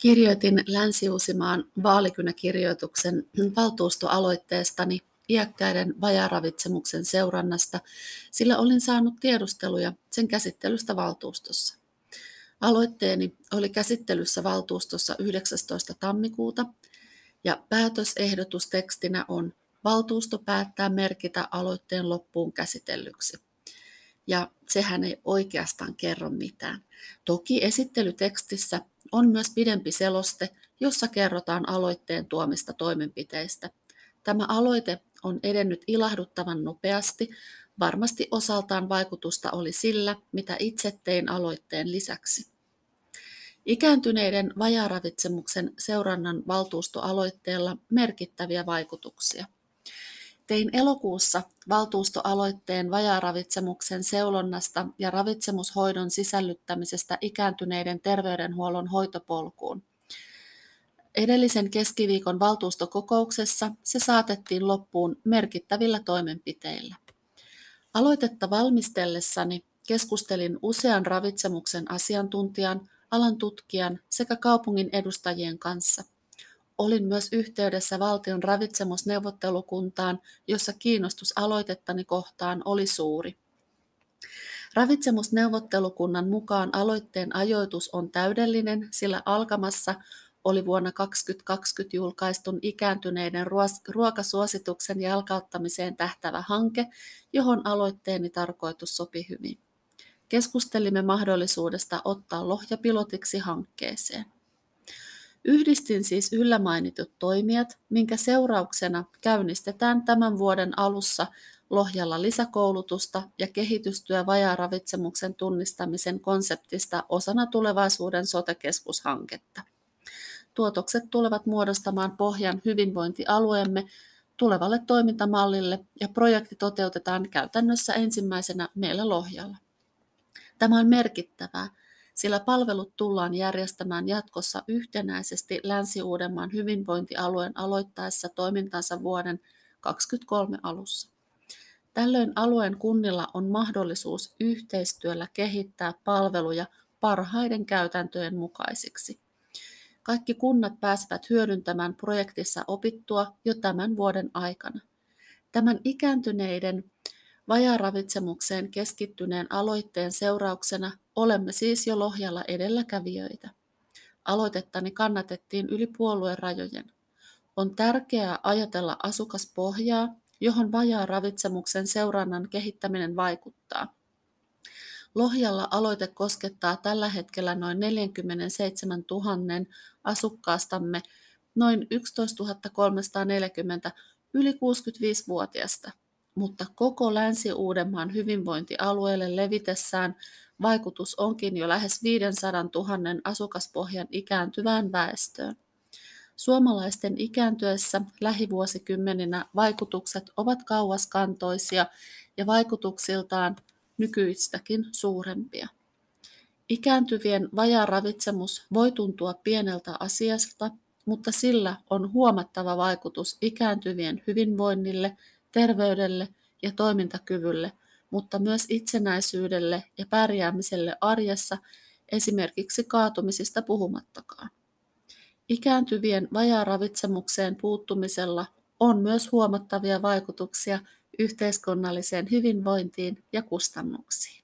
Kirjoitin Länsi-Uusimaan vaalikynäkirjoituksen valtuustoaloitteestani iäkkäiden vajaravitsemuksen seurannasta, sillä olin saanut tiedusteluja sen käsittelystä valtuustossa. Aloitteeni oli käsittelyssä valtuustossa 19. tammikuuta ja päätösehdotustekstinä on valtuusto päättää merkitä aloitteen loppuun käsitellyksi. Ja sehän ei oikeastaan kerro mitään. Toki esittelytekstissä on myös pidempi seloste, jossa kerrotaan aloitteen tuomista toimenpiteistä. Tämä aloite on edennyt ilahduttavan nopeasti. Varmasti osaltaan vaikutusta oli sillä, mitä itse tein aloitteen lisäksi. Ikääntyneiden vajaaravitsemuksen seurannan valtuustoaloitteella merkittäviä vaikutuksia. Tein elokuussa valtuustoaloitteen vajaaravitsemuksen seulonnasta ja ravitsemushoidon sisällyttämisestä ikääntyneiden terveydenhuollon hoitopolkuun. Edellisen keskiviikon valtuustokokouksessa se saatettiin loppuun merkittävillä toimenpiteillä. Aloitetta valmistellessani keskustelin usean ravitsemuksen asiantuntijan, alan tutkijan sekä kaupungin edustajien kanssa. Olin myös yhteydessä valtion ravitsemusneuvottelukuntaan, jossa kiinnostus aloitettani kohtaan oli suuri. Ravitsemusneuvottelukunnan mukaan aloitteen ajoitus on täydellinen, sillä alkamassa oli vuonna 2020 julkaistun ikääntyneiden ruokasuosituksen jalkauttamiseen tähtäävä hanke, johon aloitteeni tarkoitus sopi hyvin. Keskustelimme mahdollisuudesta ottaa Lohja pilotiksi hankkeeseen. Yhdistin siis yllä mainitut toimijat, minkä seurauksena käynnistetään tämän vuoden alussa Lohjalla lisäkoulutusta ja kehitystyö vajaaravitsemuksen tunnistamisen konseptista osana tulevaisuuden sote-keskushanketta. Tuotokset tulevat muodostamaan pohjan hyvinvointialueemme tulevalle toimintamallille ja projekti toteutetaan käytännössä ensimmäisenä meillä Lohjalla. Tämä on merkittävää, sillä palvelut tullaan järjestämään jatkossa yhtenäisesti Länsi-Uudenmaan hyvinvointialueen aloittaessa toimintansa vuoden 2023 alussa. Tällöin alueen kunnilla on mahdollisuus yhteistyöllä kehittää palveluja parhaiden käytäntöjen mukaisiksi. Kaikki kunnat pääsevät hyödyntämään projektissa opittua jo tämän vuoden aikana. Tämän ikääntyneiden vajaaravitsemukseen keskittyneen aloitteen seurauksena olemme siis jo Lohjalla edelläkävijöitä. Aloitettani kannatettiin yli puoluerajojen. On tärkeää ajatella asukaspohjaa, johon vajaaravitsemuksen seurannan kehittäminen vaikuttaa. Lohjalla aloite koskettaa tällä hetkellä noin 47 000 asukkaastamme, noin 11 340 yli 65-vuotiaista, mutta koko Länsi-Uudenmaan hyvinvointialueelle levitessään vaikutus onkin jo lähes 500 000 asukaspohjan ikääntyvään väestöön. Suomalaisten ikääntyessä lähivuosikymmeninä vaikutukset ovat kauaskantoisia ja vaikutuksiltaan nykyistäkin suurempia. Ikääntyvien vajaaravitsemus voi tuntua pieneltä asiasta, mutta sillä on huomattava vaikutus ikääntyvien hyvinvoinnille, terveydelle ja toimintakyvylle, mutta myös itsenäisyydelle ja pärjäämiselle arjessa, esimerkiksi kaatumisista puhumattakaan. Ikääntyvien vajaaravitsemukseen puuttumisella on myös huomattavia vaikutuksia yhteiskunnalliseen hyvinvointiin ja kustannuksiin.